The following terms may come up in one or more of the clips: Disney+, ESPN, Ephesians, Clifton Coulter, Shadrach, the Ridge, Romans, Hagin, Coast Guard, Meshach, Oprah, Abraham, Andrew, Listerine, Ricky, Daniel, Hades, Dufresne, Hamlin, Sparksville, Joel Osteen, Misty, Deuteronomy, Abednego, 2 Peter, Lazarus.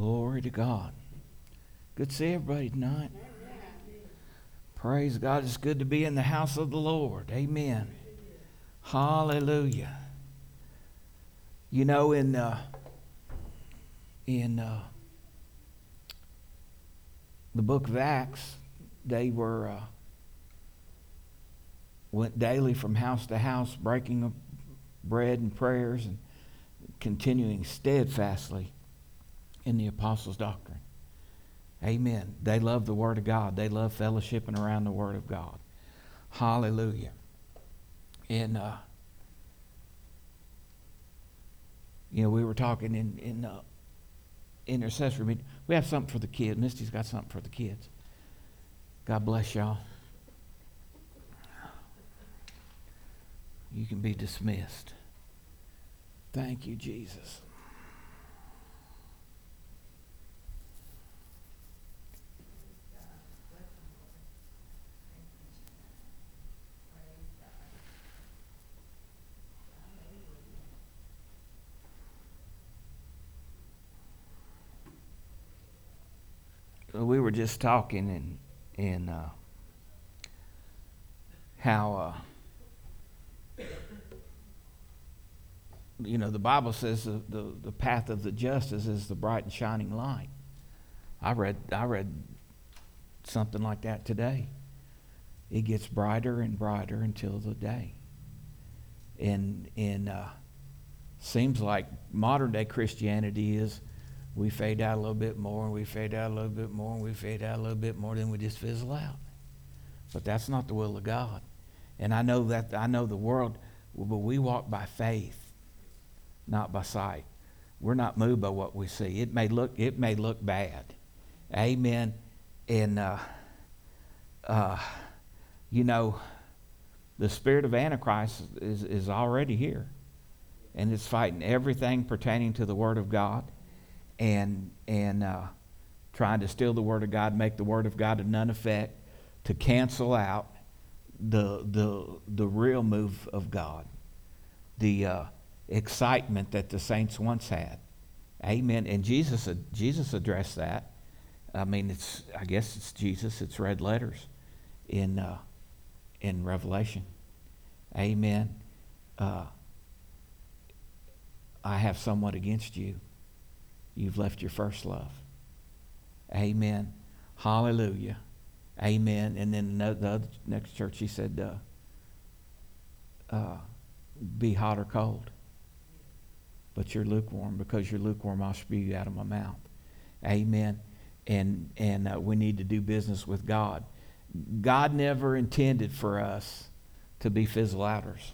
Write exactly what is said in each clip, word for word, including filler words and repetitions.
Glory to God. Good to see everybody tonight. Praise God. It's good to be in the house of the Lord. Amen. Hallelujah. You know, in uh, in uh, the book of Acts, they were uh, went daily from house to house, breaking of bread and prayers, and continuing steadfastly in the apostles' doctrine. Amen. They loved the Word of God. They loved fellowshipping around the Word of God. Hallelujah. And uh, you know, we were talking in in uh, intercessory meeting. We have something for the kids. Misty's got something for the kids. God bless y'all. You can be dismissed. Thank you, Jesus. We were just talking in, in uh, how, uh, you know, the Bible says the, the, the path of the just is the bright and shining light. I read, I read something like that today. It gets brighter and brighter until the day. And, and uh, seems like modern day Christianity is, we fade out a little bit more, and we fade out a little bit more, and we fade out a little bit more, then we just fizzle out. But that's not the will of God. And I know that, I know the world, but we walk by faith, not by sight. We're not moved by what we see. It may look, it may look bad. Amen. And, uh, uh, you know, the spirit of Antichrist is, is already here. And it's fighting everything pertaining to the Word of God. And and uh, trying to steal the Word of God, make the Word of God of none effect, to cancel out the the the real move of God, the uh, excitement that the saints once had. Amen. And Jesus uh, Jesus addressed that. I mean, it's I guess it's Jesus. It's red letters in uh, in Revelation. Amen. Uh, I have somewhat against you. You've left your first love. Amen. Hallelujah. Amen. And then the, the next church, he said, uh, uh, be hot or cold. But you're lukewarm. Because you're lukewarm, I'll spew you out of my mouth. Amen. And, and uh, we need to do business with God. God never intended for us to be fizzle-outers.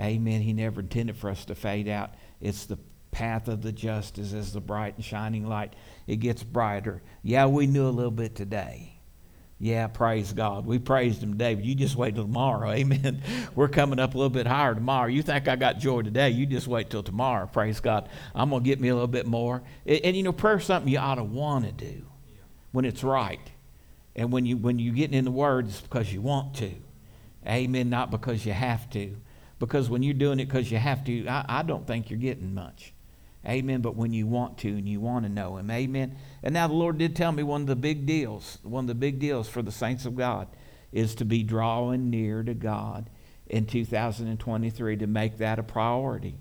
Amen. He never intended for us to fade out. It's the path of the just is the bright and shining light. It gets brighter. Yeah, we knew a little bit today. Yeah, praise God. We praised him today, but you just wait till tomorrow. Amen. We're coming up a little bit higher tomorrow. You think I got joy today, you just wait till tomorrow. Praise God. I'm going to get me a little bit more. And, and you know, prayer's something you ought to want to do when it's right. And when, you, when you're getting in the Word, it's because you want to. Amen, not because you have to. Because when you're doing it because you have to, I, I don't think you're getting much. Amen. But when you want to and you want to know him. Amen. And now the Lord did tell me one of the big deals, one of the big deals for the saints of God is to be drawing near to God in two thousand twenty-three, to make that a priority,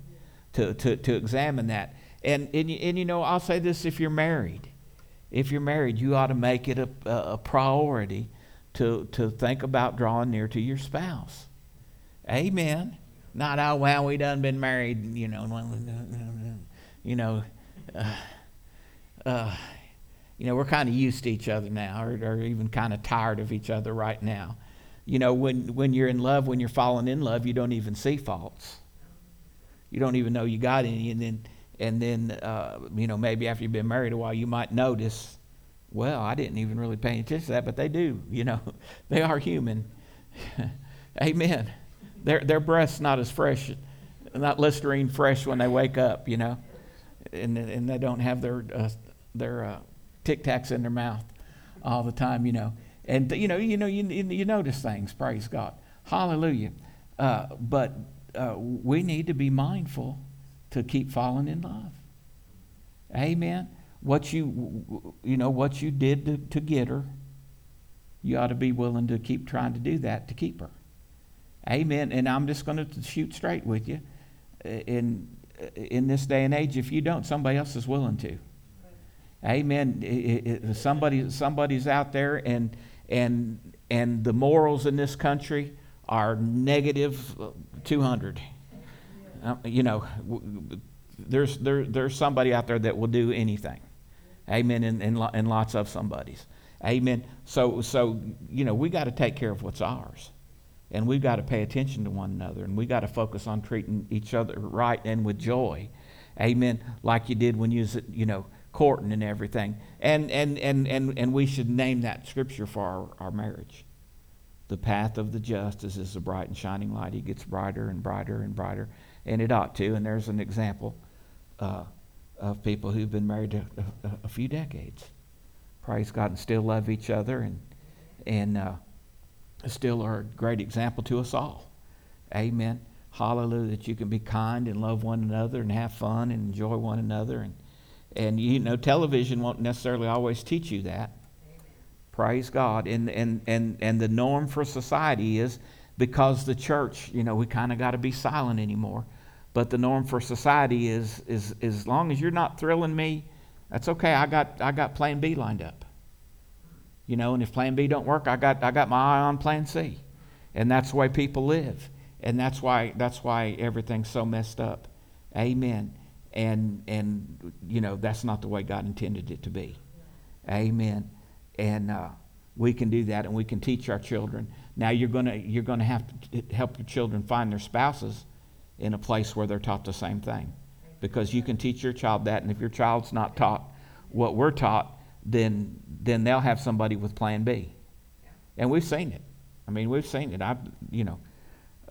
to, to, to examine that. And, and, and, you know, I'll say this, if you're married, if you're married, you ought to make it a, a priority to, to think about drawing near to your spouse. Amen. Not, oh, well, we done been married, you know, You know, uh, uh, you know, we're kind of used to each other now, or, or even kind of tired of each other right now. You know, when, when you're in love, when you're falling in love, you don't even see faults. You don't even know you got any, and then and then uh, you know, maybe after you've been married a while, you might notice, well, I didn't even really pay attention to that, but they do. You know, they are human. Amen. Their their breath's not as fresh, not Listerine fresh when they wake up. You know. And, and they don't have their uh, their uh, Tic Tacs in their mouth all the time, you know. And you know, you know, you you notice things. Praise God, hallelujah. Uh, but uh, we need to be mindful to keep falling in love. Amen. what you, you know, what you did to, to get her, you ought to be willing to keep trying to do that to keep her. Amen. And I'm just going to shoot straight with you. In, in this day and age, if you don't, somebody else is willing to. Amen. It, it, somebody, somebody's out there, and and and the morals in this country are negative two hundred. Uh, you know, there's there there's somebody out there that will do anything. Amen. And and, lo- and lots of somebodies. Amen. So so you know, we got to take care of what's ours, and we've got to pay attention to one another, and we got to focus on treating each other right and with joy. Amen. Like you did when you was, you know, courting and everything. And and, and, and and we should name that scripture for our, our marriage. The path of the just is a bright and shining light. It gets brighter and brighter and brighter, and it ought to. And there's an example uh, of people who've been married a, a, a few decades. Praise God, and still love each other, and and uh, still are a great example to us all. Amen. Hallelujah, that you can be kind and love one another and have fun and enjoy one another. And And, you know, television won't necessarily always teach you that. Amen. Praise God. And, and, and, and the norm for society is, because the church, you know, we kind of got to be silent anymore. But the norm for society is, is, is, as long as you're not thrilling me, that's okay. I got I got plan B lined up. You know, and if plan B don't work, I got I got my eye on plan C. And that's the way people live. And that's why that's why everything's so messed up. Amen. And, and you know, that's not the way God intended it to be. Amen. And uh, we can do that, and we can teach our children. Now, you're going to you're gonna have to help your children find their spouses in a place where they're taught the same thing, because you can teach your child that, and if your child's not taught what we're taught, then then they'll have somebody with plan B. And we've seen it. I mean, we've seen it. I, you know,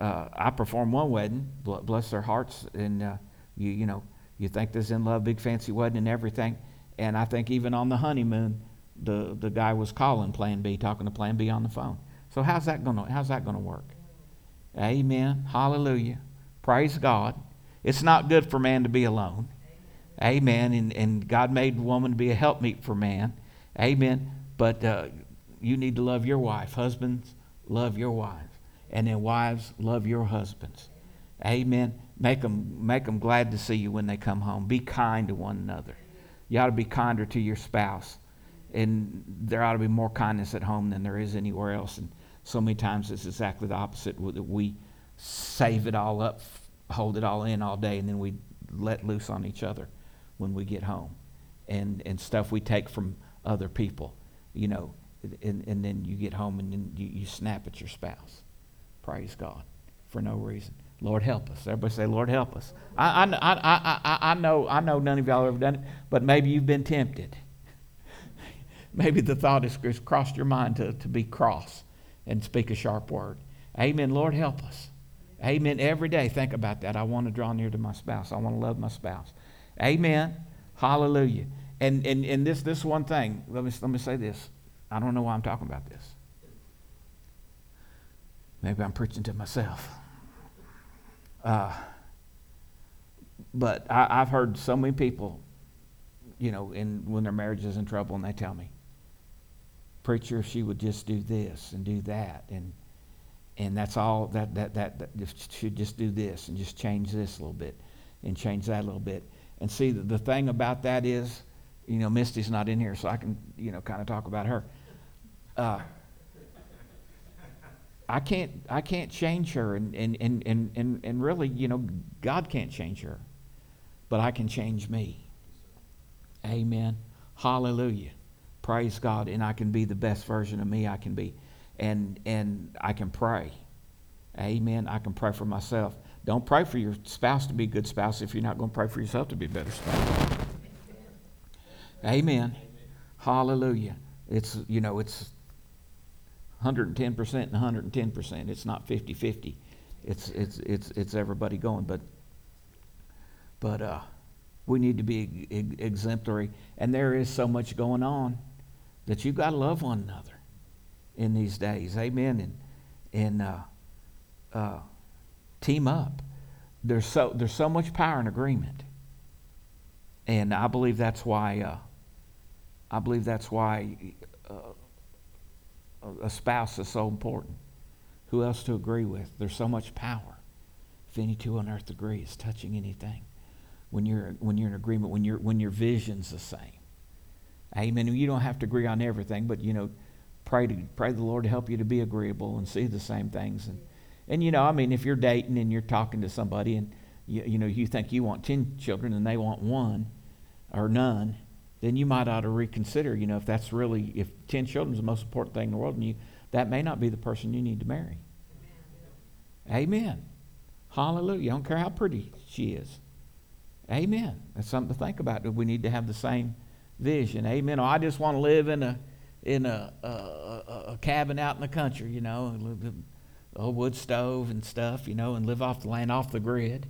uh, I performed one wedding, bless their hearts, and, uh, you, you know, you think this in love, big fancy wedding and everything. And I think even on the honeymoon, the, the guy was calling Plan B, talking to Plan B on the phone. So how's that gonna how's that gonna work? Amen. Hallelujah. Praise God. It's not good for man to be alone. Amen. Amen. And and God made woman to be a helpmeet for man. Amen. But uh, you need to love your wife. Husbands, love your wives. And then wives, love your husbands. Amen. Make them, make them glad to see you when they come home. Be kind to one another. You ought to be kinder to your spouse. And there ought to be more kindness at home than there is anywhere else. And so many times it's exactly the opposite. We save it all up, hold it all in all day, and then we let loose on each other when we get home. And and stuff we take from other people, you know. And, and then you get home and then you, you snap at your spouse. Praise God. For no reason. Lord, help us. Everybody say, Lord, help us. I, I, I, I, I know I know none of y'all have ever done it, but maybe you've been tempted. Maybe the thought has crossed your mind to, to be cross and speak a sharp word. Amen. Lord, help us. Amen. Every day, think about that. I want to draw near to my spouse. I want to love my spouse. Amen. Hallelujah. And and, and this this one thing, let me, let me say this. I don't know why I'm talking about this. Maybe I'm preaching to myself. Uh, but I, I've heard so many people, you know, in, when their marriage is in trouble, and they tell me, preacher, if she would just do this and do that, and and that's all, that that that, that just, should just do this and just change this a little bit and change that a little bit. And see, the, the thing about that is, you know, Misty's not in here, so I can, you know, kind of talk about her. Uh, I can't I can't change her, and, and, and, and, and really, you know, God can't change her, but I can change me. Amen. Hallelujah. Praise God. And I can be the best version of me I can be. And and I can pray. Amen. I can pray for myself. Don't pray for your spouse to be a good spouse if you're not going to pray for yourself to be a better spouse. Amen. Hallelujah. It's, you know, it's one hundred ten percent and one hundred ten percent. It's not fifty-fifty. It's it's it's it's everybody going. But but uh, we need to be ex- exemplary. And there is so much going on that you've got to love one another in these days. Amen. And and uh, uh, team up. There's so there's so much power in agreement. And I believe that's why uh, I believe that's why uh, a spouse is so important. Who else to agree with? There's so much power. If any two on earth agree, it's touching anything. When you're when you're in agreement, when you're when your vision's the same. Amen. You don't have to agree on everything, but you know, pray to pray the Lord to help you to be agreeable and see the same things. And and you know, I mean, if you're dating and you're talking to somebody and you you know you think you want ten children and they want one or none, then you might ought to reconsider. You know, if that's really if ten children is the most important thing in the world, and you that may not be the person you need to marry. Amen. Amen. Hallelujah. I don't care how pretty she is. Amen. That's something to think about. We need to have the same vision. Amen. Oh, I just want to live in a in a, a, a cabin out in the country, you know, and live in a wood stove and stuff, you know, and live off the land, off the grid,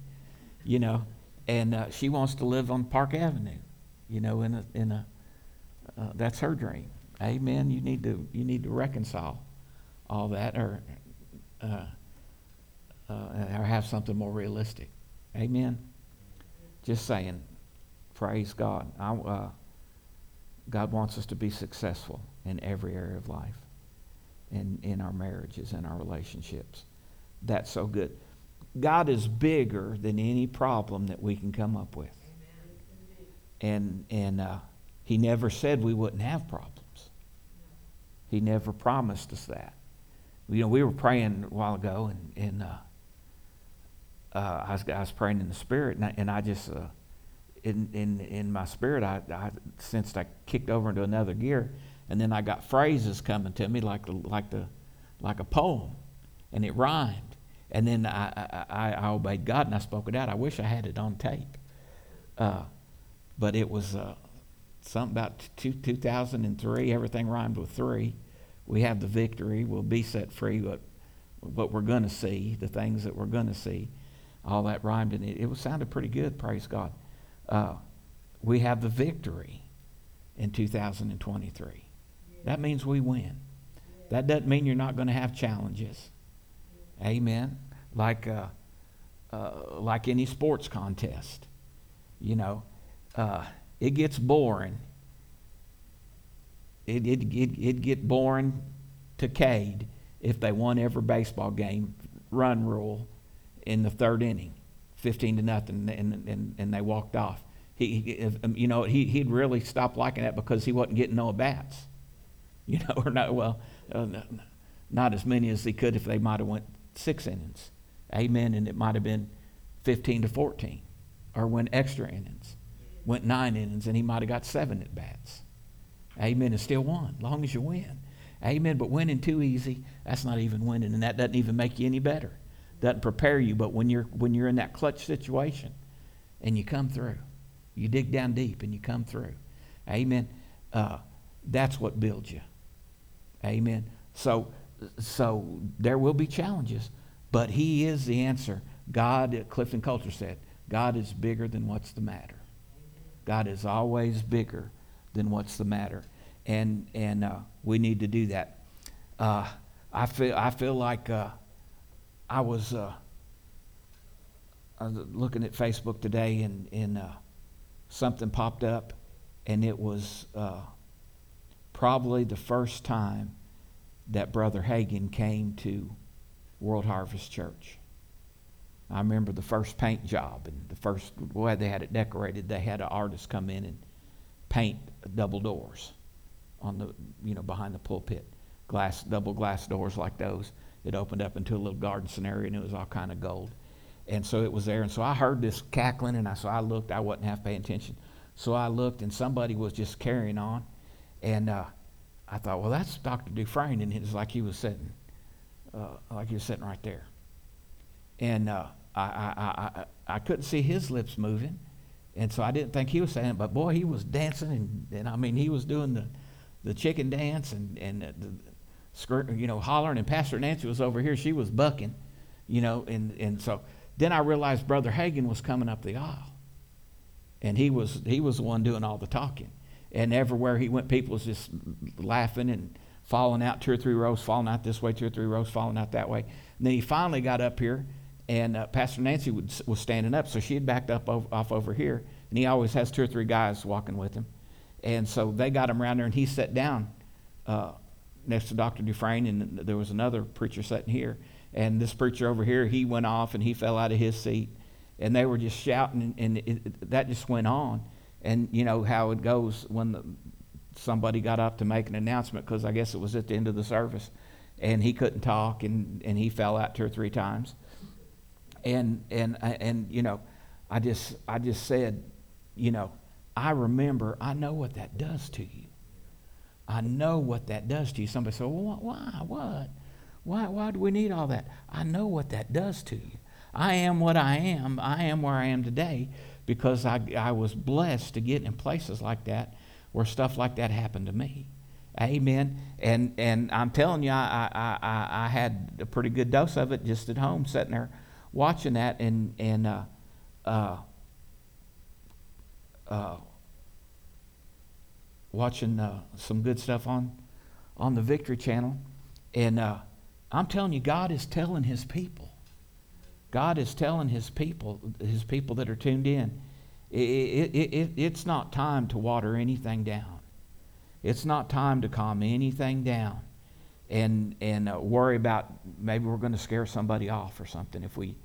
you know. And uh, she wants to live on Park Avenue, you know, in a in a. Uh, that's her dream. Amen. You need to you need to reconcile all that, or uh, uh, or have something more realistic. Amen. Just saying, praise God. I, uh, God wants us to be successful in every area of life, in, in our marriages, in our relationships. That's so good. God is bigger than any problem that we can come up with. Amen. And, and uh, he never said we wouldn't have problems. He never promised us that. You know, we were praying a while ago, and... and uh, Uh, I, was, I was praying in the spirit, and I, and I just, uh, in in in my spirit, I, I sensed I kicked over into another gear, and then I got phrases coming to me like the, like the like a poem, and it rhymed, and then I, I I obeyed God and I spoke it out. I wish I had it on tape, uh, but it was uh, something about two, two thousand three. Everything rhymed with three. We have the victory. We'll be set free. But what we're going to see, the things that we're going to see. All that rhymed, and it, it sounded pretty good, praise God. Uh, we have the victory in two thousand twenty-three. Yeah. That means we win. Yeah. That doesn't mean you're not going to have challenges. Yeah. Amen. Like uh, uh, like any sports contest. You know, uh, it gets boring. It, it, it, it'd get boring to Cade if they won every baseball game, run rule, in the third inning, fifteen to nothing, and and, and they walked off. He, he if, you know, he he'd really stopped liking that because he wasn't getting no bats, you know, or not well, uh, not as many as he could if they might have went six innings, amen, and it might have been fifteen to fourteen, or went extra innings, went nine innings, and he might have got seven at bats, amen, and still won. Long as you win, amen. But winning too easy, that's not even winning, and that doesn't even make you any better. Doesn't prepare you, but when you're when you're in that clutch situation and you come through, you dig down deep and you come through, amen, uh, that's what builds you, amen. So so there will be challenges, but he is the answer. God, Clifton Coulter said, God is bigger than what's the matter. God is always bigger than what's the matter, and and uh, we need to do that. Uh, I feel I feel like... Uh, I was, uh, I was looking at Facebook today, and, and uh, something popped up, and it was uh, probably the first time that Brother Hagin came to World Harvest Church. I remember the first paint job, and the first way they had it decorated, they had an artist come in and paint double doors on the, you know, behind the pulpit, glass double glass doors like those. It opened up into a little garden scenario, and it was all kind of gold. And so it was there. And so I heard this cackling, and I so I looked. I wasn't half paying attention. So I looked, and somebody was just carrying on. And uh, I thought, well, that's Doctor Dufresne, and it was like he was sitting, uh, like he was sitting right there. And uh, I, I, I, I couldn't see his lips moving, and so I didn't think he was saying it. But boy, he was dancing, and, and I mean, he was doing the, the chicken dance, and and the, the you know, hollering, and Pastor Nancy was over here. She was bucking, you know, and, and so then I realized Brother Hagin was coming up the aisle, and he was he was the one doing all the talking, and everywhere he went, people was just laughing and falling out, two or three rows falling out this way, two or three rows falling out that way. And then he finally got up here, and uh, Pastor Nancy would, was standing up, so she had backed up over, off over here, and he always has two or three guys walking with him, And so they got him around there, and he sat down uh, next to Doctor Dufresne, and there was another preacher sitting here. And this preacher over here, he went off, and he fell out of his seat. And they were just shouting, and it, it, that just went on. And you know how it goes when the, somebody got up to make an announcement, because I guess it was at the end of the service. And he couldn't talk, and, and he fell out two or three times. And, and, and you know, I just, I just said, you know, I remember, I know what that does to you. I know what that does to you. Somebody said, well, why, what? Why, why do we need all that? I know what that does to you. I am what I am. I am where I am today because I, I was blessed to get in places like that where stuff like that happened to me. Amen. And and I'm telling you, I I, I, I had a pretty good dose of it just at home, sitting there watching that. And, and uh, uh, uh, watching uh, some good stuff on, on the Victory Channel. And uh, I'm telling you, God is telling his people. God is telling his people, his people that are tuned in, it, it, it, it's not time to water anything down. It's not time to calm anything down and and uh, worry about maybe we're going to scare somebody off or something if we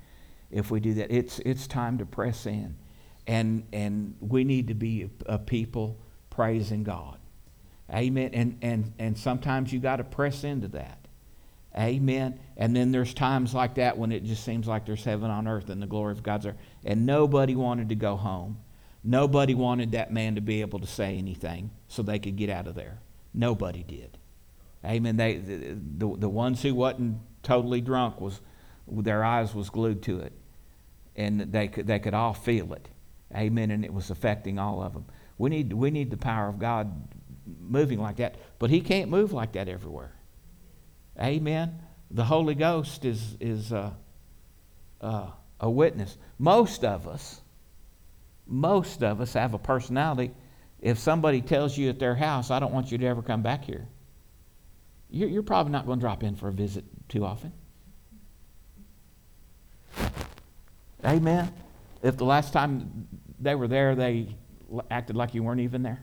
if we do that. It's it's time to press in. And and we need to be a, a people praising God. Amen. And and and sometimes you got to press into that. Amen. And then there's times like that when it just seems like there's heaven on earth and the glory of God's there. And nobody wanted to go home. Nobody wanted that man to be able to say anything so they could get out of there. Nobody did. Amen. They, the, the, the ones who wasn't totally drunk, was their eyes was glued to it. And they could, they could all feel it. Amen. And it was affecting all of them. We need, we need the power of God moving like that. But he can't move like that everywhere. Amen. The Holy Ghost is, is uh, uh, a witness. Most of us, most of us have a personality. If somebody tells you at their house, I don't want you to ever come back here, you're, you're probably not going to drop in for a visit too often. Amen. If the last time they were there, they acted like you weren't even there.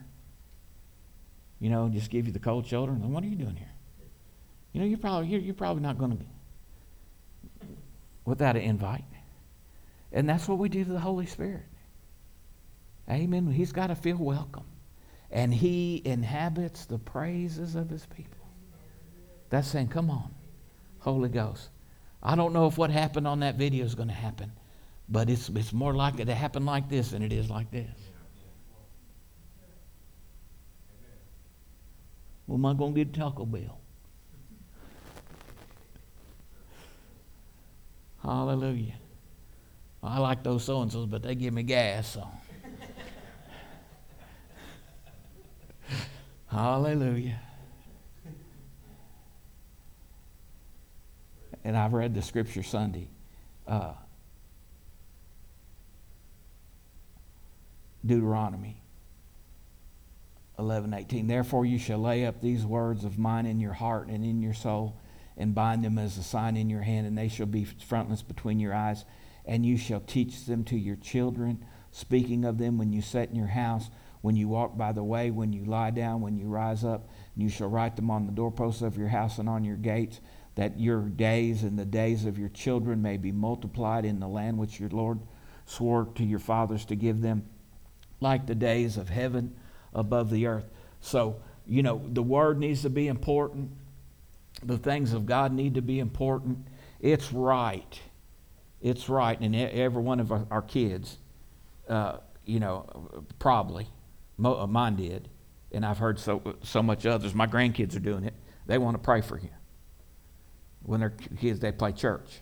You know, just give you the cold shoulder. And what are you doing here? You know, you're probably, you're, you're probably not going to be without an invite. And that's what we do to the Holy Spirit. Amen. He's got to feel welcome. And he inhabits the praises of his people. That's saying, come on, Holy Ghost. I don't know if what happened on that video is going to happen, but it's, it's more likely to happen like this than it is like this. Well, am I going to get a Taco Bell? Hallelujah. I like those so-and-sos, but they give me gas, so. Hallelujah. And I've read the scripture Sunday. Uh, Deuteronomy eleven eighteen. Therefore you shall lay up these words of mine in your heart and in your soul, and bind them as a sign in your hand, and they shall be frontlets between your eyes, and you shall teach them to your children, speaking of them when you sit in your house, when you walk by the way, when you lie down, when you rise up. And you shall write them on the doorposts of your house and on your gates, that your days and the days of your children may be multiplied in the land which your Lord swore to your fathers to give them, like the days of heaven above the earth. So, you know, the word needs to be important. The things of God need to be important. It's right. It's right. And every one of our, our kids, uh, you know, probably, mine did. And I've heard so so much others. My grandkids are doing it. They want to pray for you. When they're kids, they play church.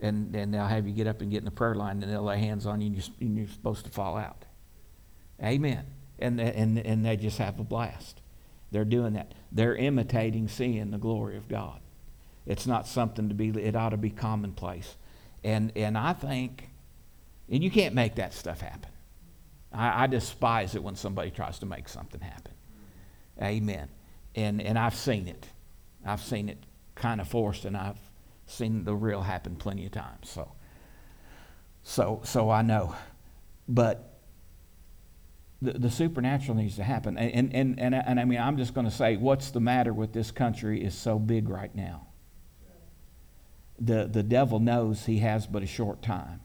And then they'll have you get up and get in the prayer line, and they'll lay hands on you, and you're, and you're supposed to fall out. Amen. And, and, and they just have a blast. They're doing that. They're imitating seeing the glory of God. It's not something to be, it ought to be commonplace. And and I think, and you can't make that stuff happen. I, I despise it when somebody tries to make something happen. Amen. And and I've seen it. I've seen it kind of forced, and I've seen the real happen plenty of times. So so so I know. But the, the supernatural needs to happen. And, and, and, and I mean, I'm just going to say, what's the matter with this country is so big right now. The, the devil knows he has but a short time.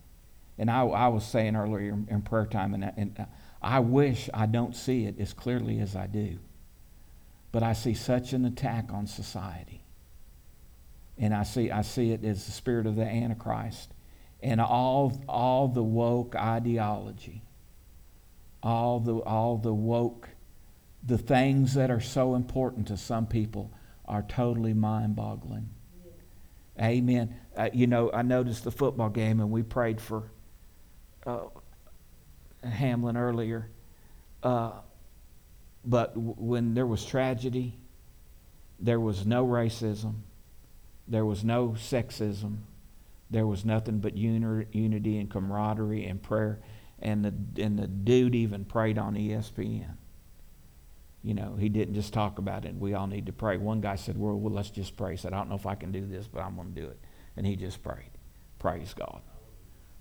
And I, I was saying earlier in prayer time, and I, and I wish I don't see it as clearly as I do. But I see such an attack on society. And I see I see it as the spirit of the Antichrist and all all the woke ideology, all the all the woke, the things that are so important to some people are totally mind-boggling. Yeah. Amen. Uh, you know, I noticed the football game, and we prayed for uh, Hamlin earlier. Uh, but w- when there was tragedy, there was no racism. There was no sexism. There was nothing but uni- unity and camaraderie and prayer. And the and the dude even prayed on E S P N. You know, he didn't just talk about it. We all need to pray. One guy said, well, well let's just pray. He said, I don't know if I can do this, but I'm going to do it. And he just prayed. Praise God.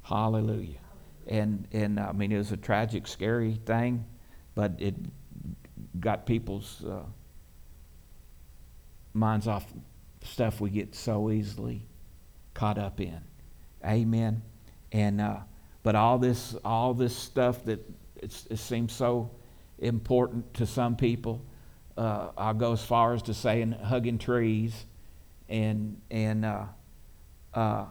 Hallelujah. And, and I mean, it was a tragic, scary thing, but it got people's uh, minds off stuff we get so easily caught up in. Amen. And uh, but all this all this stuff that it's, it seems so important to some people, uh, I'll go as far as to saying hugging trees, and and uh, uh,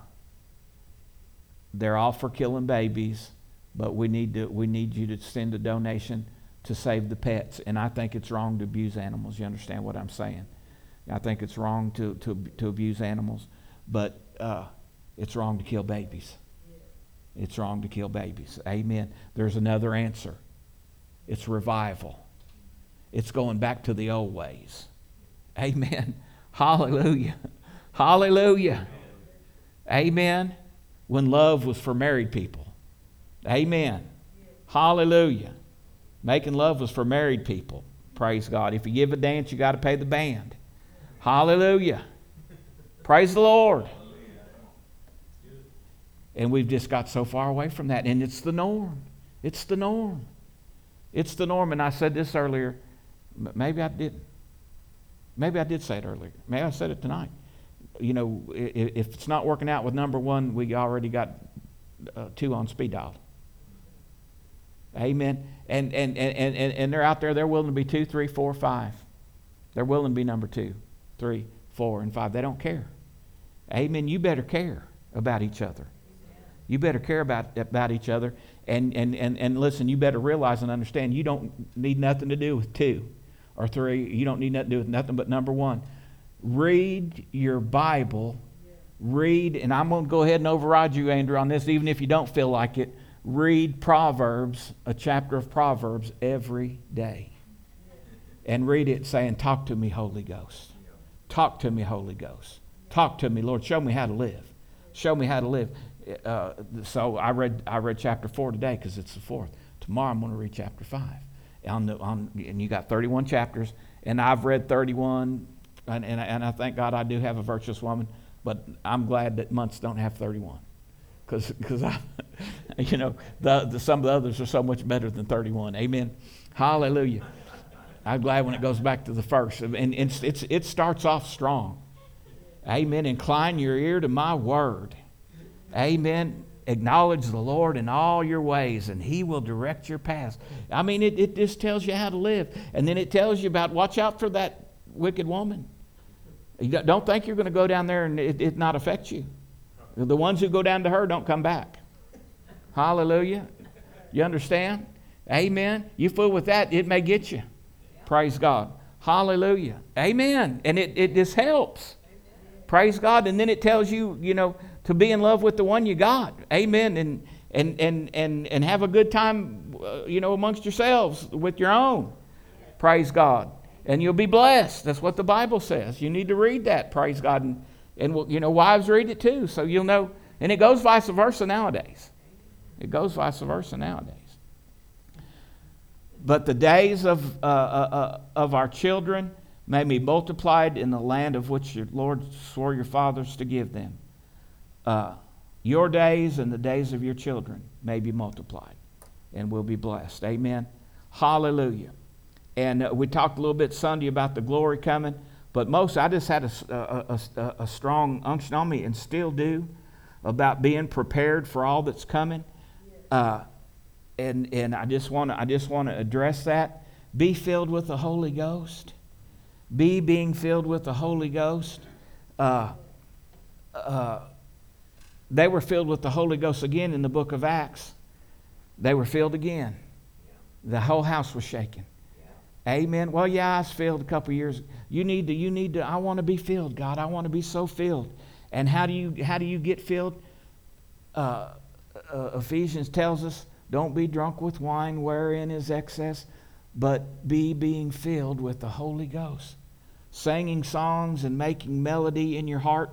they're all for killing babies, but we need to we need you to send a donation to save the pets. And I think it's wrong to abuse animals. You understand what I'm saying? I think it's wrong to, to, to abuse animals, but uh, it's wrong to kill babies. It's wrong to kill babies. Amen. There's another answer. It's revival. It's going back to the old ways. Amen. Hallelujah. Hallelujah. Amen. When love was for married people. Amen. Hallelujah. Making love was for married people. Praise God. If you give a dance, you got to pay the band. Hallelujah. Praise the Lord. And we've just got so far away from that. And it's the norm. It's the norm. It's the norm. And I said this earlier. Maybe I didn't. Maybe I did say it earlier. Maybe I said it tonight. You know, if it's not working out with number one, we already got uh, two on speed dial. Amen. And, and, and, and, and they're out there. They're willing to be two, three, four, five. They're willing to be number two, three, four, and five. They don't care. Amen. You better care about each other. You better care about, about each other. And, and, and, and listen, you better realize and understand you don't need nothing to do with two or three. You don't need nothing to do with nothing but number one. Read your Bible. Read, and I'm going to go ahead and override you, Andrew, on this, even if you don't feel like it. Read Proverbs, a chapter of Proverbs every day. And read it saying, talk to me, Holy Ghost. Talk to me, Holy Ghost. Talk to me, Lord. Show me how to live. Show me how to live. Uh, so I read I read chapter four today because it's the fourth. Tomorrow I'm going to read chapter five. On the, on, and you got thirty-one chapters. And I've read thirty-one. And, and, and I thank God I do have a virtuous woman. But I'm glad that months don't have thirty-one. Because because I, you know, the, the, some of the others are so much better than thirty-one. Amen. Hallelujah. I'm glad when it goes back to the first. And it's, it's, it starts off strong. Amen. Incline your ear to my word. Amen. Acknowledge the Lord in all your ways, and he will direct your paths. I mean, it, it just tells you how to live. And then it tells you about watch out for that wicked woman. Don't think you're going to go down there and it, it not affect you. The ones who go down to her don't come back. Hallelujah. You understand? Amen. You fool with that, it may get you. Praise God. Hallelujah. Amen. And it, it just helps. Amen. Praise God. And then it tells you, you know, to be in love with the one you got. Amen. And and and and, and have a good time, uh, you know, amongst yourselves with your own. Praise God. And you'll be blessed. That's what the Bible says. You need to read that. Praise God. And, and you know, wives read it too. So you'll know. And it goes vice versa nowadays. It goes vice versa nowadays. But the days of uh, uh, of our children may be multiplied in the land of which your Lord swore your fathers to give them. Uh, your days and the days of your children may be multiplied and will be blessed. Amen. Hallelujah. And uh, we talked a little bit Sunday about the glory coming, but most, I just had a, a, a, a strong unction on me, and still do, about being prepared for all that's coming. Uh, and and I just want to I just want to address that. Be filled with the Holy Ghost. Be being filled with the Holy Ghost. Uh, uh, they were filled with the Holy Ghost again in the book of Acts. They were filled again. The whole house was shaken. Amen. Well, yeah, I was filled a couple years. You need to. You need to. I want to be filled, God. I want to be so filled. And how do you how do you get filled? Uh, uh, Ephesians tells us, "Don't be drunk with wine, wherein is excess, but be being filled with the Holy Ghost." Singing songs and making melody in your heart,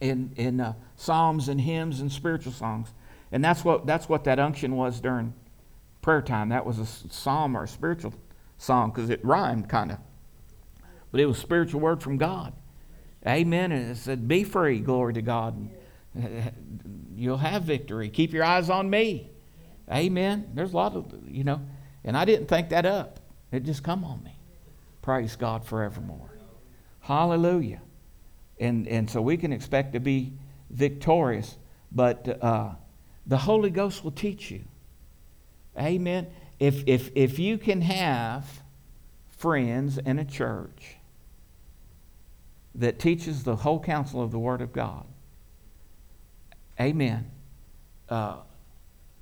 in in uh, psalms and hymns and spiritual songs. And that's what that's what that unction was during prayer time. That was a psalm or a spiritual song, because it rhymed kind of, but it was a spiritual word from God. Amen. And it said, be free, glory to God, and you'll have victory. Keep your eyes on me. Amen. There's a lot of, you know, and I didn't think that up. It just come on me. Praise God forevermore. Hallelujah. And and so we can expect to be victorious, but uh, the Holy Ghost will teach you. Amen. If if if you can have friends in a church that teaches the whole counsel of the Word of God, amen, uh,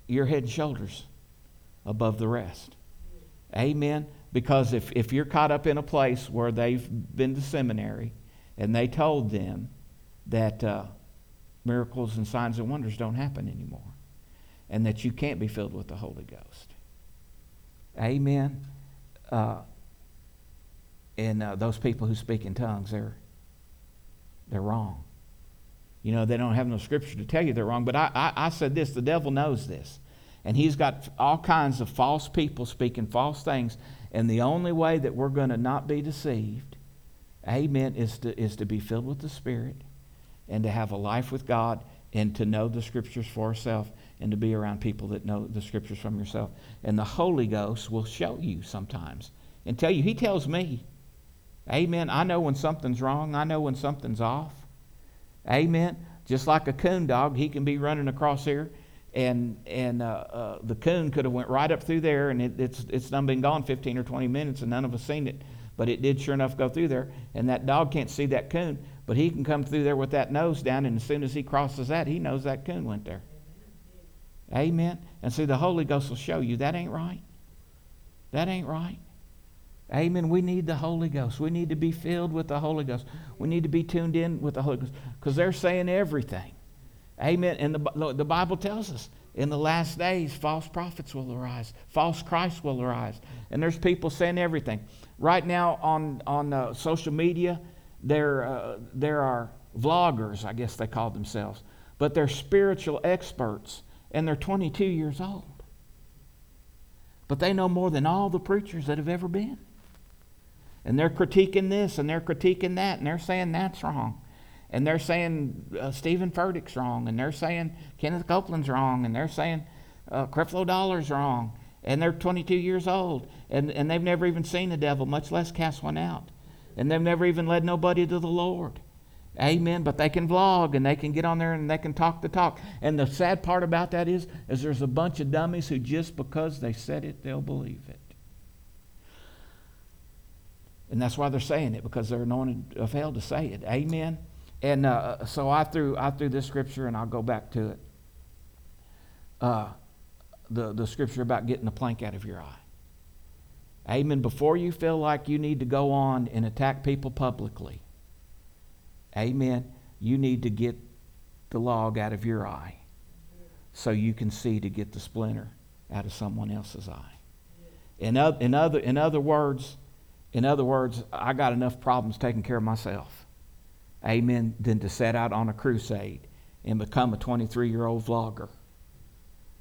you're head and shoulders above the rest. Amen. Because if, if you're caught up in a place where they've been to seminary and they told them that uh, miracles and signs and wonders don't happen anymore, and that you can't be filled with the Holy Ghost. Amen. Uh, and uh, those people who speak in tongues, they're, they're wrong. You know, they don't have no scripture to tell you they're wrong. But I, I, I said this, the devil knows this. And he's got all kinds of false people speaking false things. And the only way that we're going to not be deceived, amen, is to, is to be filled with the Spirit and to have a life with God and to know the scriptures for ourselves, and to be around people that know the scriptures from yourself. And the Holy Ghost will show you sometimes and tell you. He tells me, amen, I know when something's wrong. I know when something's off. Amen. Just like a coon dog, he can be running across here, and and uh, uh, the coon could have went right up through there, and it, it's it's done been gone fifteen or twenty minutes, and none of us seen it, but it did sure enough go through there, and that dog can't see that coon, but he can come through there with that nose down, and as soon as he crosses that, he knows that coon went there. Amen. And see, the Holy Ghost will show you that ain't right. That ain't right. Amen. We need the Holy Ghost. We need to be filled with the Holy Ghost. We need to be tuned in with the Holy Ghost, because they're saying everything. Amen. And the, the Bible tells us in the last days, false prophets will arise. False Christs will arise. And there's people saying everything. Right now on, on uh, social media, there, uh, there are vloggers, I guess they call themselves, but they're spiritual experts. And they're twenty-two years old. But they know more than all the preachers that have ever been. And they're critiquing this, and they're critiquing that, and they're saying that's wrong. And they're saying uh, Stephen Furtick's wrong, and they're saying Kenneth Copeland's wrong, and they're saying uh, Creflo Dollar's wrong. And they're twenty-two years old, and, and they've never even seen the devil, much less cast one out. And they've never even led nobody to the Lord. Amen. But they can vlog, and they can get on there, and they can talk the talk. And the sad part about that is, is there's a bunch of dummies who just because they said it, they'll believe it. And that's why they're saying it, because they're anointed of hell to say it. Amen. And uh, so I threw I threw this scripture, and I'll go back to it. Uh, the the scripture about getting the plank out of your eye. Amen. Before you feel like you need to go on and attack people publicly. Amen. You need to get the log out of your eye so you can see to get the splinter out of someone else's eye. In other, in other, in other words, in other words, I got enough problems taking care of myself. Amen. Than to set out on a crusade and become a twenty-three-year-old vlogger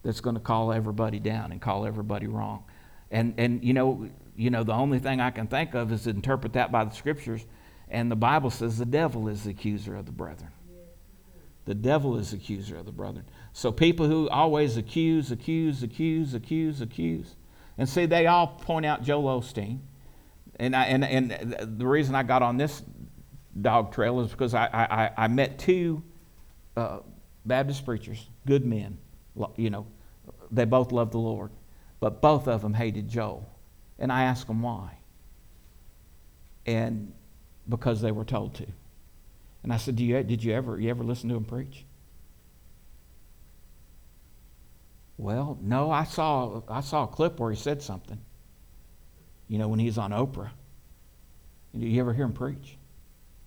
that's going to call everybody down and call everybody wrong. And and you know you know the only thing I can think of is to interpret that by the scriptures. And the Bible says the devil is the accuser of the brethren. The devil is the accuser of the brethren. So people who always accuse, accuse, accuse, accuse, accuse, And see, they all point out Joel Osteen. And, I, and, and the reason I got on this dog trail is because I, I, I met two uh, Baptist preachers, good men. You know, they both loved the Lord. But both of them hated Joel. And I asked them why. And because they were told to. And I said, "Do you did you ever you ever listen to him preach?" Well, no, I saw I saw a clip where he said something. You know, when he's on Oprah. Do you ever hear him preach?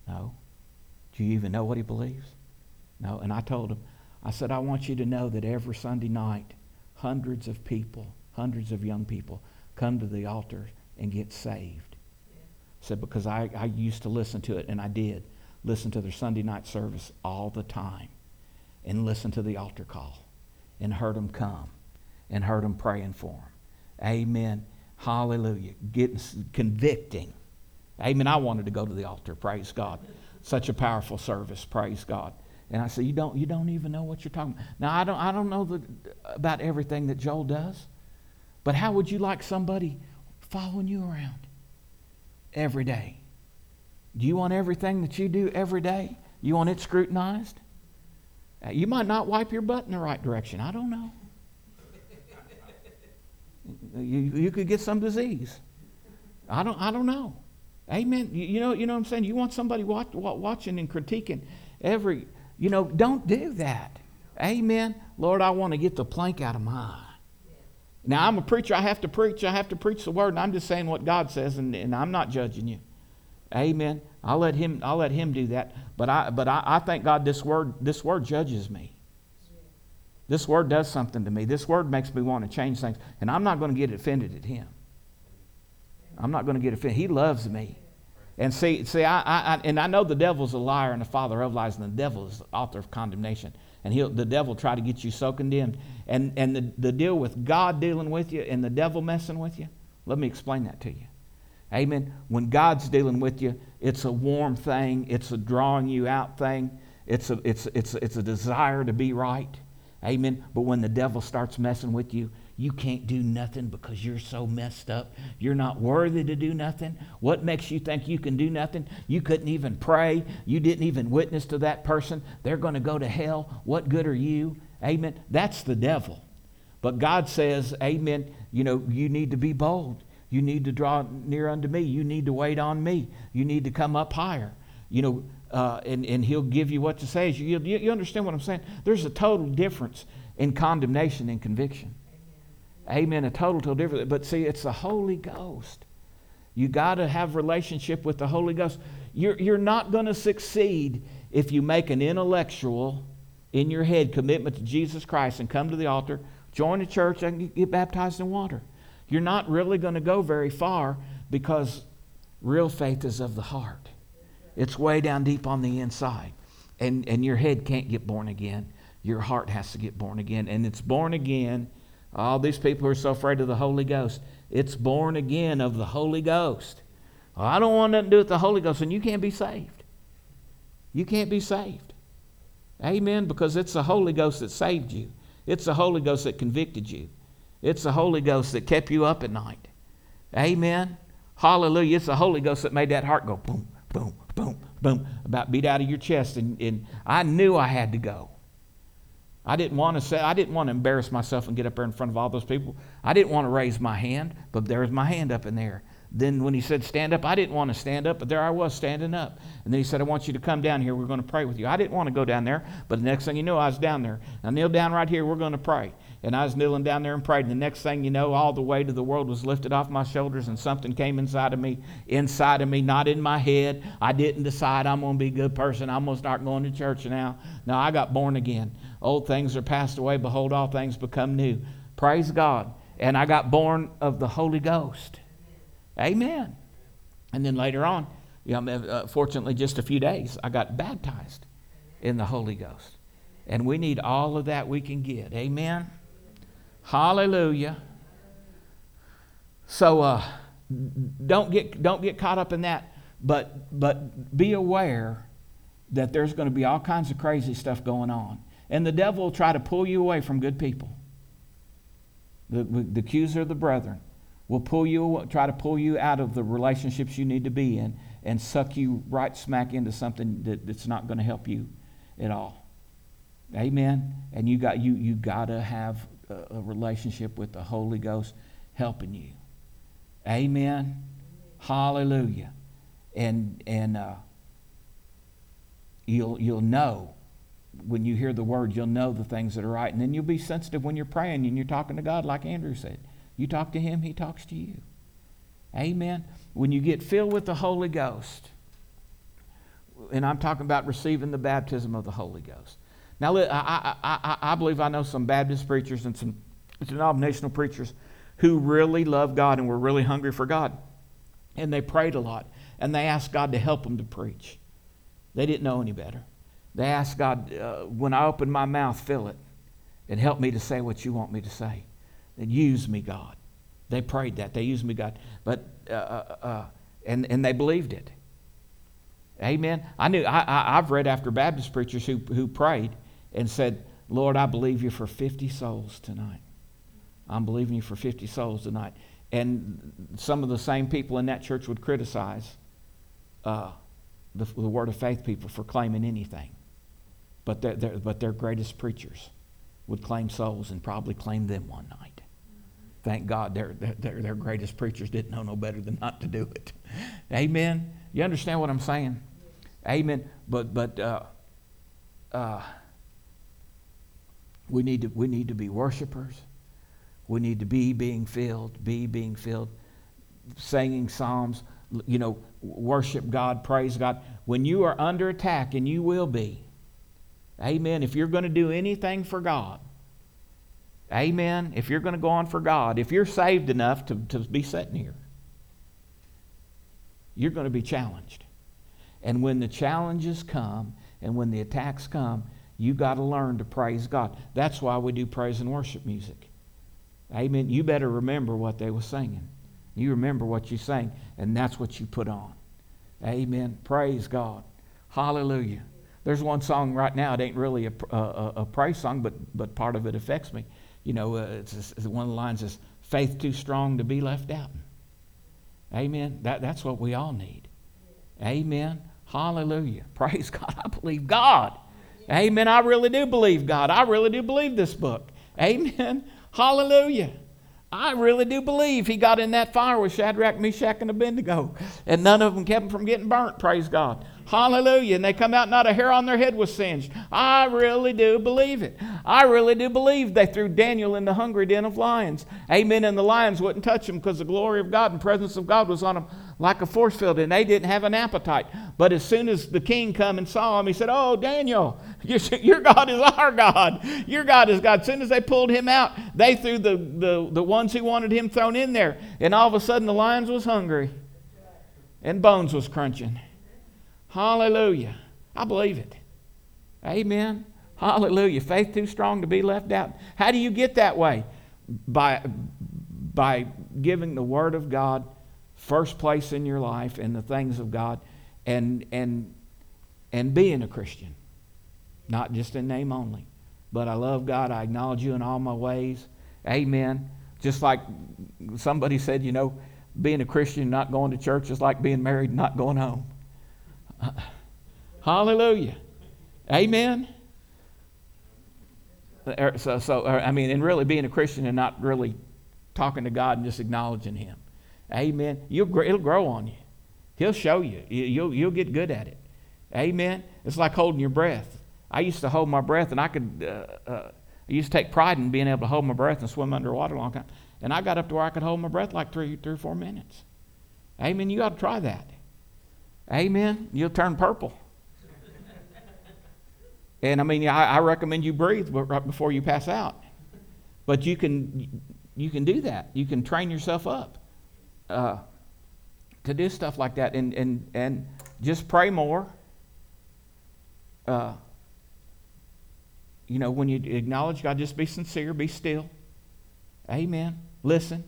No. Do you even know what he believes? No. And I told him, I said, I want you to know that every Sunday night, hundreds of people, hundreds of young people come to the altar and get saved. I said, because I, I used to listen to it, and I did. Listen to their Sunday night service all the time, and listen to the altar call, and heard them come, and heard them praying for them. Amen. Hallelujah. Getting convicting. Amen. I wanted to go to the altar. Praise God. Such a powerful service. Praise God. And I said, you don't, you don't even know what you're talking about. Now I don't, I don't know the, about everything that Joel does, but how would you like somebody following you around every day? Do you want everything that you do every day? You want it scrutinized? Uh, you might not wipe your butt in the right direction. I don't know. You, you could get some disease. I don't. I don't know. Amen. You, you know. You know what I'm saying. You want somebody watch, watching and critiquing every. You know. Don't do that. Amen. Lord, I want to get the plank out of my eye. Now I'm a preacher. I have to preach. I have to preach the word, and I'm just saying what God says, and, and I'm not judging you. Amen. I'll let him. I'll let him do that. But I. But I, I thank God. This word. This word judges me. This word does something to me. This word makes me want to change things. And I'm not going to get offended at him. I'm not going to get offended. He loves me. And see, see, I, I, I and I know the devil's a liar and the father of lies, and the devil is the author of condemnation. And he'll, the devil, try to get you so condemned. And and the, the deal with God dealing with you and the devil messing with you. Let me explain that to you. Amen. When God's dealing with you, it's a warm thing. It's a drawing you out thing. It's a it's it's it's a desire to be right. Amen. But when the devil starts messing with you, you can't do nothing because you're so messed up. You're not worthy to do nothing. What makes you think you can do nothing? You couldn't even pray. You didn't even witness to that person. They're going to go to hell. What good are you? Amen. That's the devil. But God says, amen, you know, you need to be bold. You need to draw near unto me. You need to wait on me. You need to come up higher. You know, uh, and, and he'll give you what to say. You, you, you understand what I'm saying? There's a total difference in condemnation and conviction. Amen. Amen. A total, total difference. But see, it's the Holy Ghost. You got to have relationship with the Holy Ghost. You're, you're not going to succeed if you make an intellectual, in your head, commitment to Jesus Christ and come to the altar, join a church, and get baptized in water. You're not really going to go very far because real faith is of the heart. It's way down deep on the inside. And, and your head can't get born again. Your heart has to get born again. And it's born again. All these people who are so afraid of the Holy Ghost, it's born again of the Holy Ghost. Well, I don't want nothing to do with the Holy Ghost, and you can't be saved. You can't be saved. Amen, because it's the Holy Ghost that saved you. It's the Holy Ghost that convicted you. It's the Holy Ghost that kept you up at night. Amen. Hallelujah. It's the Holy Ghost that made that heart go boom, boom, boom, boom, about beat out of your chest. And, and I knew I had to go. I didn't want to say, I didn't want to embarrass myself and get up there in front of all those people. I didn't want to raise my hand, but there was my hand up in there. Then when he said stand up, I didn't want to stand up, but there I was standing up. And then he said, I want you to come down here. We're going to pray with you. I didn't want to go down there, but the next thing you know, I was down there. I kneeled down right here. We're going to pray. And I was kneeling down there and prayed. And the next thing you know, all the weight of the world was lifted off my shoulders, and something came inside of me, inside of me, not in my head. I didn't decide I'm going to be a good person. I'm going to start going to church now. No, I got born again. Old things are passed away. Behold, all things become new. Praise God. And I got born of the Holy Ghost. Amen. And then later on, you know, fortunately, just a few days, I got baptized in the Holy Ghost. And we need all of that we can get. Amen. Hallelujah. So uh, don't get don't get caught up in that, but but be aware that there's going to be all kinds of crazy stuff going on, and the devil will try to pull you away from good people. The, the accuser of the brethren, will pull you, try to pull you out of the relationships you need to be in and suck you right smack into something that, that's not going to help you at all. Amen. And you got you you got to have a, a relationship with the Holy Ghost helping you. Amen. Hallelujah. And and uh, you'll you'll know when you hear the word, you'll know the things that are right, and then you'll be sensitive when you're praying and you're talking to God, like Andrew said. You talk to him, he talks to you. Amen. When you get filled with the Holy Ghost, and I'm talking about receiving the baptism of the Holy Ghost. Now, I, I, I, I believe I know some Baptist preachers and some denominational preachers who really love God and were really hungry for God. And they prayed a lot. And they asked God to help them to preach. They didn't know any better. They asked God, uh, when I open my mouth, fill it. And help me to say what you want me to say. And use me, God. They prayed that. They used me, God. But uh, uh, and and they believed it. Amen. I knew. I, I I've read after Baptist preachers who who prayed and said, "Lord, I believe you for fifty souls tonight. I'm believing you for fifty souls tonight." And some of the same people in that church would criticize uh, the the Word of Faith people for claiming anything. But their but their greatest preachers would claim souls and probably claim them one night. Thank God their, their, their greatest preachers didn't know no better than not to do it. Amen. You understand what I'm saying? Amen. But but uh, uh, we need to we need to be worshipers. We need to be being filled, be being filled, singing psalms, you know, worship God, praise God. When you are under attack, and you will be, amen, if you're going to do anything for God, amen. If you're going to go on for God, if you're saved enough to, to be sitting here, you're going to be challenged. And when the challenges come and when the attacks come, you got to learn to praise God. That's why we do praise and worship music. Amen. You better remember what they were singing. You remember what you sang, and that's what you put on. Amen. Praise God. Hallelujah. There's one song right now. It ain't really a, a, a praise song, but but part of it affects me. You know, uh, it's, it's one of the lines is, faith too strong to be left out. Amen. That, that's what we all need. Amen. Hallelujah. Praise God. I believe God. Amen. I really do believe God. I really do believe this book. Amen. Hallelujah. I really do believe he got in that fire with Shadrach, Meshach, and Abednego, and none of them kept him from getting burnt. Praise God. Hallelujah. And they come out, not a hair on their head was singed. I really do believe it. I really do believe they threw Daniel in the hungry den of lions. Amen. And the lions wouldn't touch him because the glory of God and presence of God was on him like a force field, and they didn't have an appetite. But as soon as the king come and saw him, he said, "Oh, Daniel, your, your God is our God. Your God is God." As soon as they pulled him out, they threw the, the, the ones who wanted him thrown in there. And all of a sudden, the lions was hungry and bones was crunching. Hallelujah. I believe it. Amen. Hallelujah. Faith too strong to be left out. How do you get that way? By, by giving the Word of God first place in your life and the things of God, and and and being a Christian. Not just in name only. But I love God. I acknowledge you in all my ways. Amen. Just like somebody said, you know, being a Christian, not going to church, is like being married and not going home. Hallelujah. Amen. So, so I mean, and really being a Christian and not really talking to God and just acknowledging him. Amen. You'll, it'll grow on you. He'll show you. You'll, you'll get good at it. Amen. It's like holding your breath. I used to hold my breath, and I could. Uh, uh, I used to take pride in being able to hold my breath and swim underwater a long time. And I got up to where I could hold my breath like three, three or four minutes. Amen. You ought to try that. Amen. You'll turn purple. And I mean, I, I recommend you breathe right before you pass out. But you can, you can do that. You can train yourself up uh, to do stuff like that, and and and just pray more. Uh, you know, when you acknowledge God, just be sincere, be still. Amen. Listen,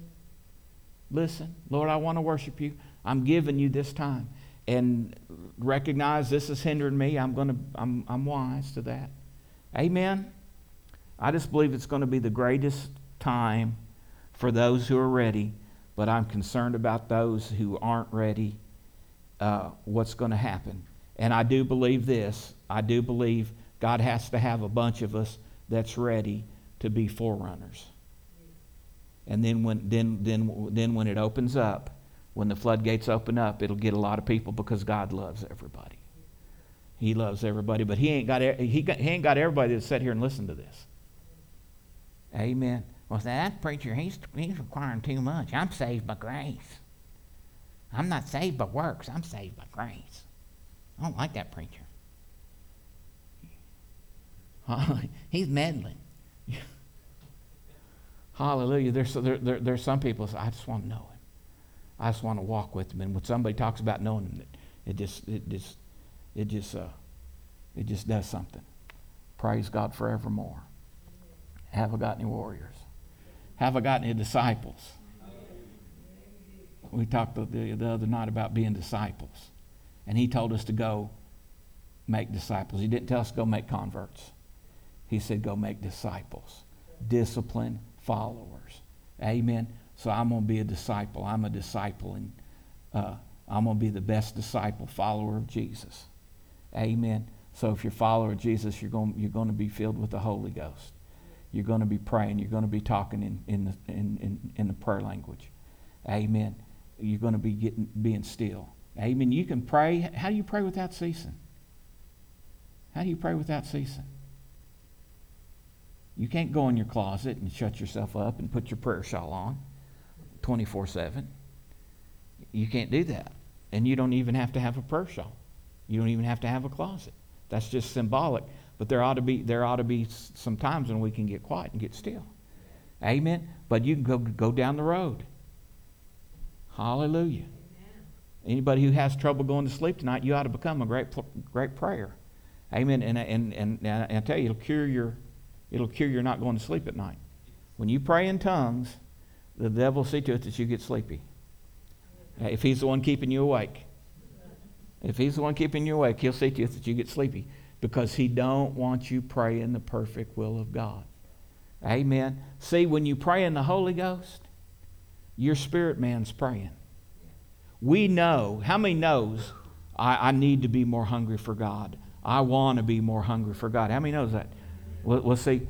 listen, Lord, I want to worship you. I'm giving you this time. And recognize this is hindering me. I'm going to. I'm. I'm wise to that. Amen. I just believe it's going to be the greatest time for those who are ready but I'm concerned about those who aren't ready, uh, what's going to happen. And I do believe this. I do believe God has to have a bunch of us that's ready to be forerunners. And then when then then then when it opens up, when the floodgates open up, it'll get a lot of people because God loves everybody. He loves everybody, but he ain't got he, got, he ain't got everybody that sat here and listened to this. Amen. Well, that preacher, he's he's requiring too much. I'm saved by grace. I'm not saved by works. I'm saved by grace. I don't like that preacher. He's meddling. Hallelujah. There's there, there, there's some people that say, I just want to know him. I just want to walk with him. And when somebody talks about knowing him, it, it just it just it just uh, it just does something. Praise God forevermore. Have I got any warriors? Have I got any disciples? We talked the, the other night about being disciples. And he told us to go make disciples. He didn't tell us to go make converts. He said go make disciples. Discipline followers. Amen. So I'm going to be a disciple. I'm a disciple. And uh, I'm going to be the best disciple, follower of Jesus. Amen. So if you're a follower of Jesus, you're going, you're going to be filled with the Holy Ghost. You're going to be praying. You're going to be talking in, in, the, in, in, in the prayer language. Amen. You're going to be getting being still. Amen. You can pray. How do you pray without ceasing? How do you pray without ceasing? You can't go in your closet and shut yourself up and put your prayer shawl on twenty-four seven. You can't do that. And you don't even have to have a prayer shawl. You don't even have to have a closet. That's just symbolic. But there ought to be there ought to be some times when we can get quiet and get still. Amen. But you can go, go down the road. Hallelujah. Anybody who has trouble going to sleep tonight, you ought to become a great, great prayer. Amen. And and and, and I tell you, it'll cure your, it'll cure your not going to sleep at night. When you pray in tongues, the devil will see to it that you get sleepy. If he's the one keeping you awake, if he's the one keeping you awake, he'll see to it that you get sleepy because he don't want you praying the perfect will of God. Amen. See, when you pray in the Holy Ghost, your spirit man's praying. We know, how many knows, I, I need to be more hungry for God. I want to be more hungry for God. How many knows that? Well, we'll see,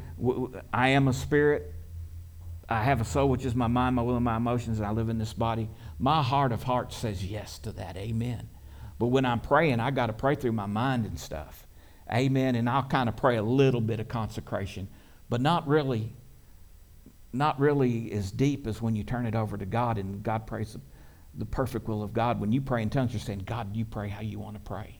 I am a spirit. I have a soul, which is my mind, my will, and my emotions, and I live in this body. My heart of hearts says yes to that. Amen. But when I'm praying, I got to pray through my mind and stuff. Amen. And I'll kind of pray a little bit of consecration, but not really, not really as deep as when you turn it over to God and God prays the the perfect will of God. When you pray in tongues, you're saying, God, you pray how you want to pray.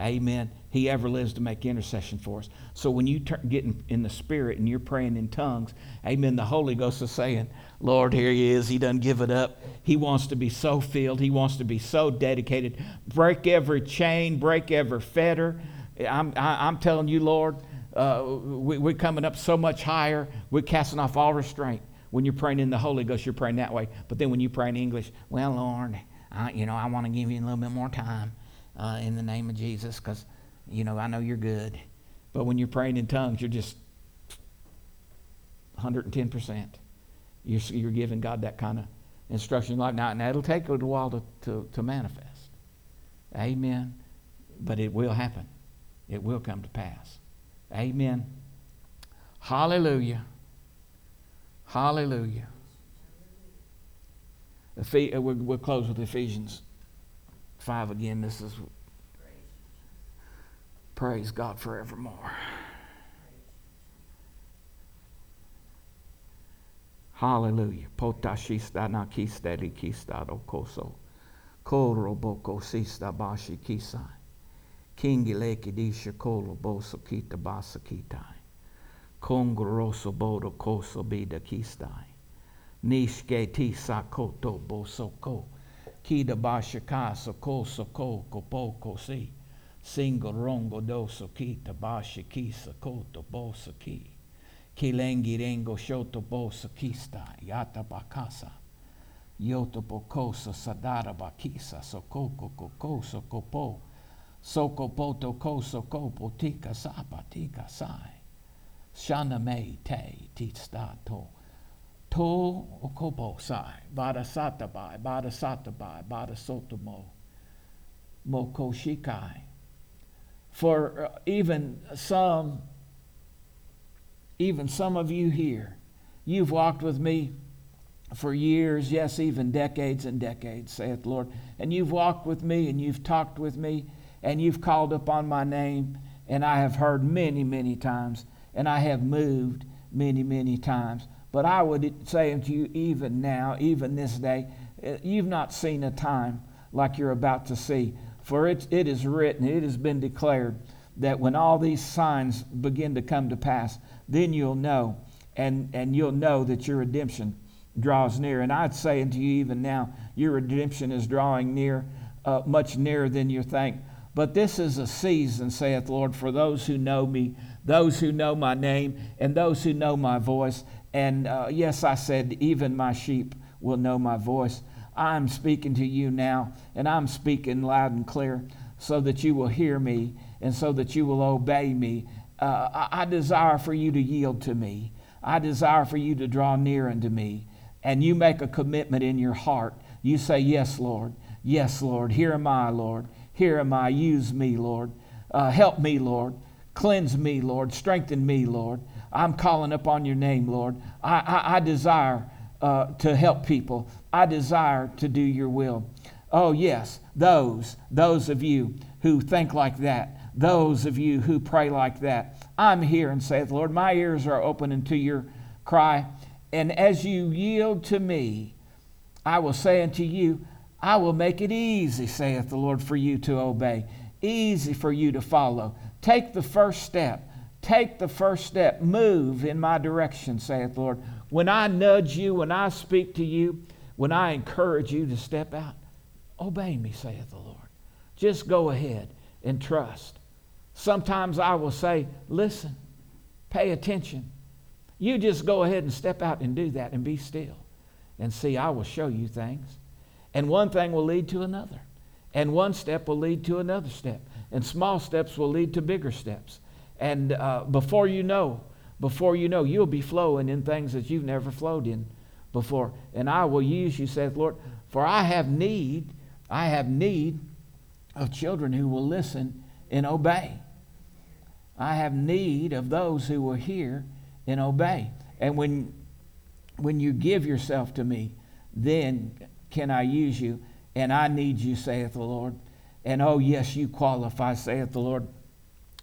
Amen. He ever lives to make intercession for us. So when you turn, get in, in the Spirit and you're praying in tongues, amen, the Holy Ghost is saying, Lord, here he is. He doesn't give it up. He wants to be so filled. He wants to be so dedicated. Break every chain. Break every fetter. I'm, I, I'm telling you, Lord, uh, we, we're coming up so much higher. We're casting off all restraint. When you're praying in the Holy Ghost, you're praying that way. But then when you pray in English, well, Lord, I, you know, I want to give you a little bit more time uh, in the name of Jesus because, you know, I know you're good. But when you're praying in tongues, you're just one hundred ten percent. You're, you're giving God that kind of instruction. Like now, and that'll take a little while to, to, to manifest. Amen. But it will happen. It will come to pass. Amen. Hallelujah. Hallelujah. We'll close with Ephesians five again. This is praise God forevermore. Hallelujah. Potashista na kista di kista do koso. Koro boko sista bashi kisai. Kingileki di shikolo boso kita basa kitai. Kongoroso bodo koso bida kistai. Nishke ti sakoto bosoko. Kida bashikaso koso koko poko si. Singorongo doso kita bashikisa koto boso ki. Kilengi rengo shoto boso kistai. Yata bakasa. Yoto bokoso sadara bakisa. Sokoko koko sokopo. Sokopoto koso kopo tika sapa tika sai. Shana me te ti stato To okobosai, badasatabai, badasatabai, badasotomo, mokoshikai. For even some, even some of you here, you've walked with me for years, yes, even decades and decades, saith the Lord. And you've walked with me and you've talked with me and you've called upon my name, and I have heard many, many times, and I have moved many, many times. But I would say unto you, even now, even this day, you've not seen a time like you're about to see. For it, it is written, it has been declared, that when all these signs begin to come to pass, then you'll know, and, and you'll know that your redemption draws near. And I'd say unto you, even now, your redemption is drawing near, uh, much nearer than you think. But this is a season, saith the Lord, for those who know me, those who know my name, and those who know my voice. And uh, yes, I said, even my sheep will know my voice. I'm speaking to you now, and I'm speaking loud and clear so that you will hear me and so that you will obey me. Uh, I, I desire for you to yield to me. I desire for you to draw near unto me. And you make a commitment in your heart. You say, yes, Lord. Yes, Lord. Here am I, Lord. Here am I. Use me, Lord. Uh, help me, Lord. Cleanse me, Lord. Strengthen me, Lord. I'm calling upon your name, Lord. I, I, I desire uh, to help people. I desire to do your will. Oh, yes, those, those of you who think like that, those of you who pray like that, I'm here, and saith the Lord, my ears are open unto your cry. And as you yield to me, I will say unto you, I will make it easy, saith the Lord, for you to obey, easy for you to follow. Take the first step. Take the first step. Move in my direction, saith the Lord. When I nudge you, when I speak to you, when I encourage you to step out, obey me, saith the Lord. Just go ahead and trust. Sometimes I will say, listen, pay attention. You just go ahead and step out and do that and be still. And see, I will show you things. And one thing will lead to another. And one step will lead to another step. And small steps will lead to bigger steps. And uh, before you know, before you know, you'll be flowing in things that you've never flowed in before. And I will use you, saith Lord, for I have need, I have need of children who will listen and obey. I have need of those who will hear and obey. And when, when you give yourself to me, then can I use you? And I need you, saith the Lord. And oh, yes, you qualify, saith the Lord.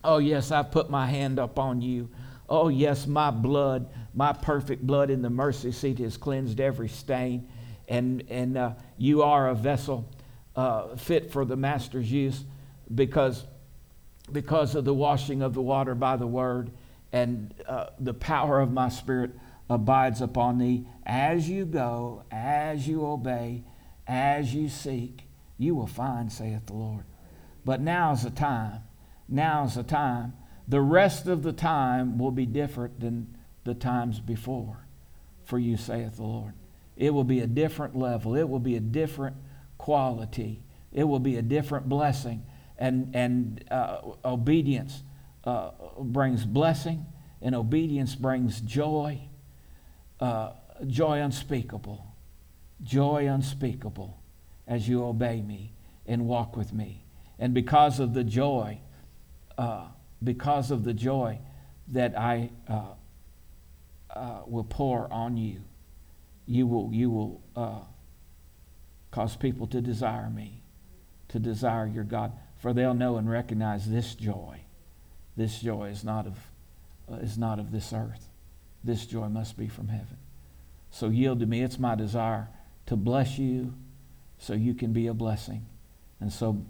Oh, yes, I put my hand upon you. Oh, yes, my blood, my perfect blood in the mercy seat has cleansed every stain. And, and uh, you are a vessel uh, fit for the master's use because, because of the washing of the water by the word. And uh, the power of my spirit abides upon thee. As you go, as you obey, as you seek, you will find, saith the Lord. But now is the time. Now's the time. The rest of the time will be different than the times before, for you, saith the Lord. It will be a different level. It will be a different quality. It will be a different blessing. And, and uh, obedience uh, brings blessing, and obedience brings joy, uh, joy unspeakable, joy unspeakable as you obey me and walk with me. And because of the joy, Uh, because of the joy that I uh, uh, will pour on you, you will you will uh, cause people to desire me, to desire your God, for they'll know and recognize this joy. This joy is not of uh, is not of this earth. This joy must be from heaven. So yield to me. It's my desire to bless you, so you can be a blessing, and so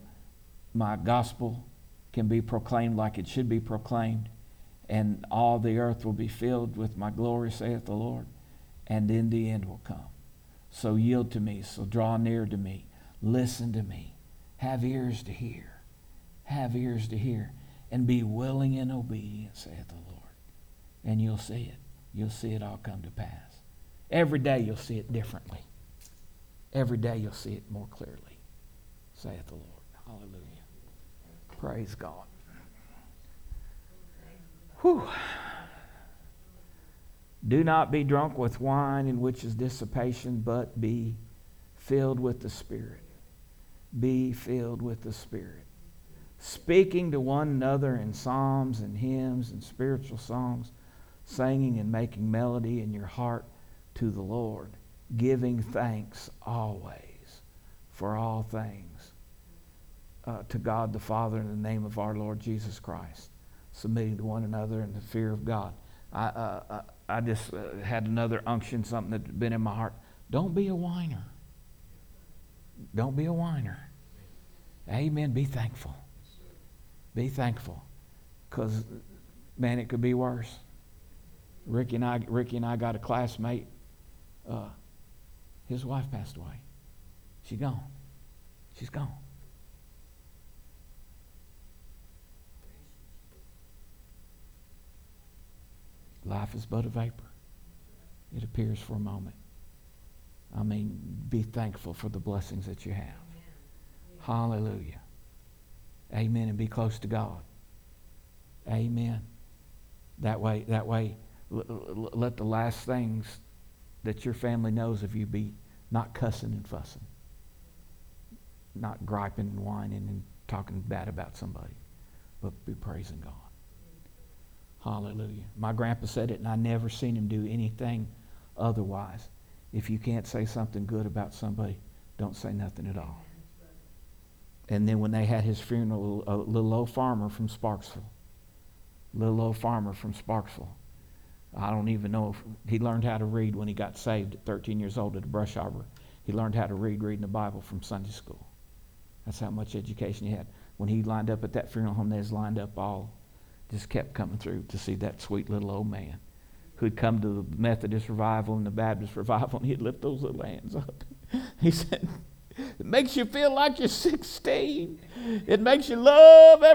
my gospel can be proclaimed like it should be proclaimed, and all the earth will be filled with my glory, saith the Lord, and then the end will come. So yield to me, so draw near to me, listen to me, have ears to hear, have ears to hear, and be willing and obedient, saith the Lord, and you'll see it. You'll see it all come to pass. Every day you'll see it differently. Every day you'll see it more clearly, saith the Lord. Hallelujah. Praise God. Whew. Do not be drunk with wine, in which is dissipation, but be filled with the Spirit. Be filled with the Spirit. Speaking to one another in psalms and hymns and spiritual songs, singing and making melody in your heart to the Lord, giving thanks always for all things uh, to God the Father in the name of our Lord Jesus Christ, submitting to one another in the fear of God. I, uh, I just uh, had another unction, something that's been in my heart. Don't be a whiner. Don't be a whiner. Amen. Be thankful. Be thankful. Because, man, it could be worse. Ricky and I, Ricky and I got a classmate. Uh, his wife passed away. She's gone. She's gone. Life is but a vapor. It appears for a moment. I mean, be thankful for the blessings that you have. Amen. Hallelujah. Amen. And be close to God. Amen. That way, that way, l- l- let the last things that your family knows of you be not cussing and fussing, not griping and whining and talking bad about somebody, but be praising God. Hallelujah. My grandpa said it, and I never seen him do anything otherwise. If you can't say something good about somebody, don't say nothing at all. And then when they had his funeral, a little old farmer from Sparksville, little old farmer from Sparksville, I don't even know if he learned how to read when he got saved at thirteen years old at a brush arbor. He learned how to read, reading the Bible from Sunday school. That's how much education he had. When he lined up at that funeral home, they was lined up all, just kept coming through to see that sweet little old man who'd come to the Methodist revival and the Baptist revival, and he'd lift those little hands up. He said, it makes you feel like you're sixteen. It makes you love everything.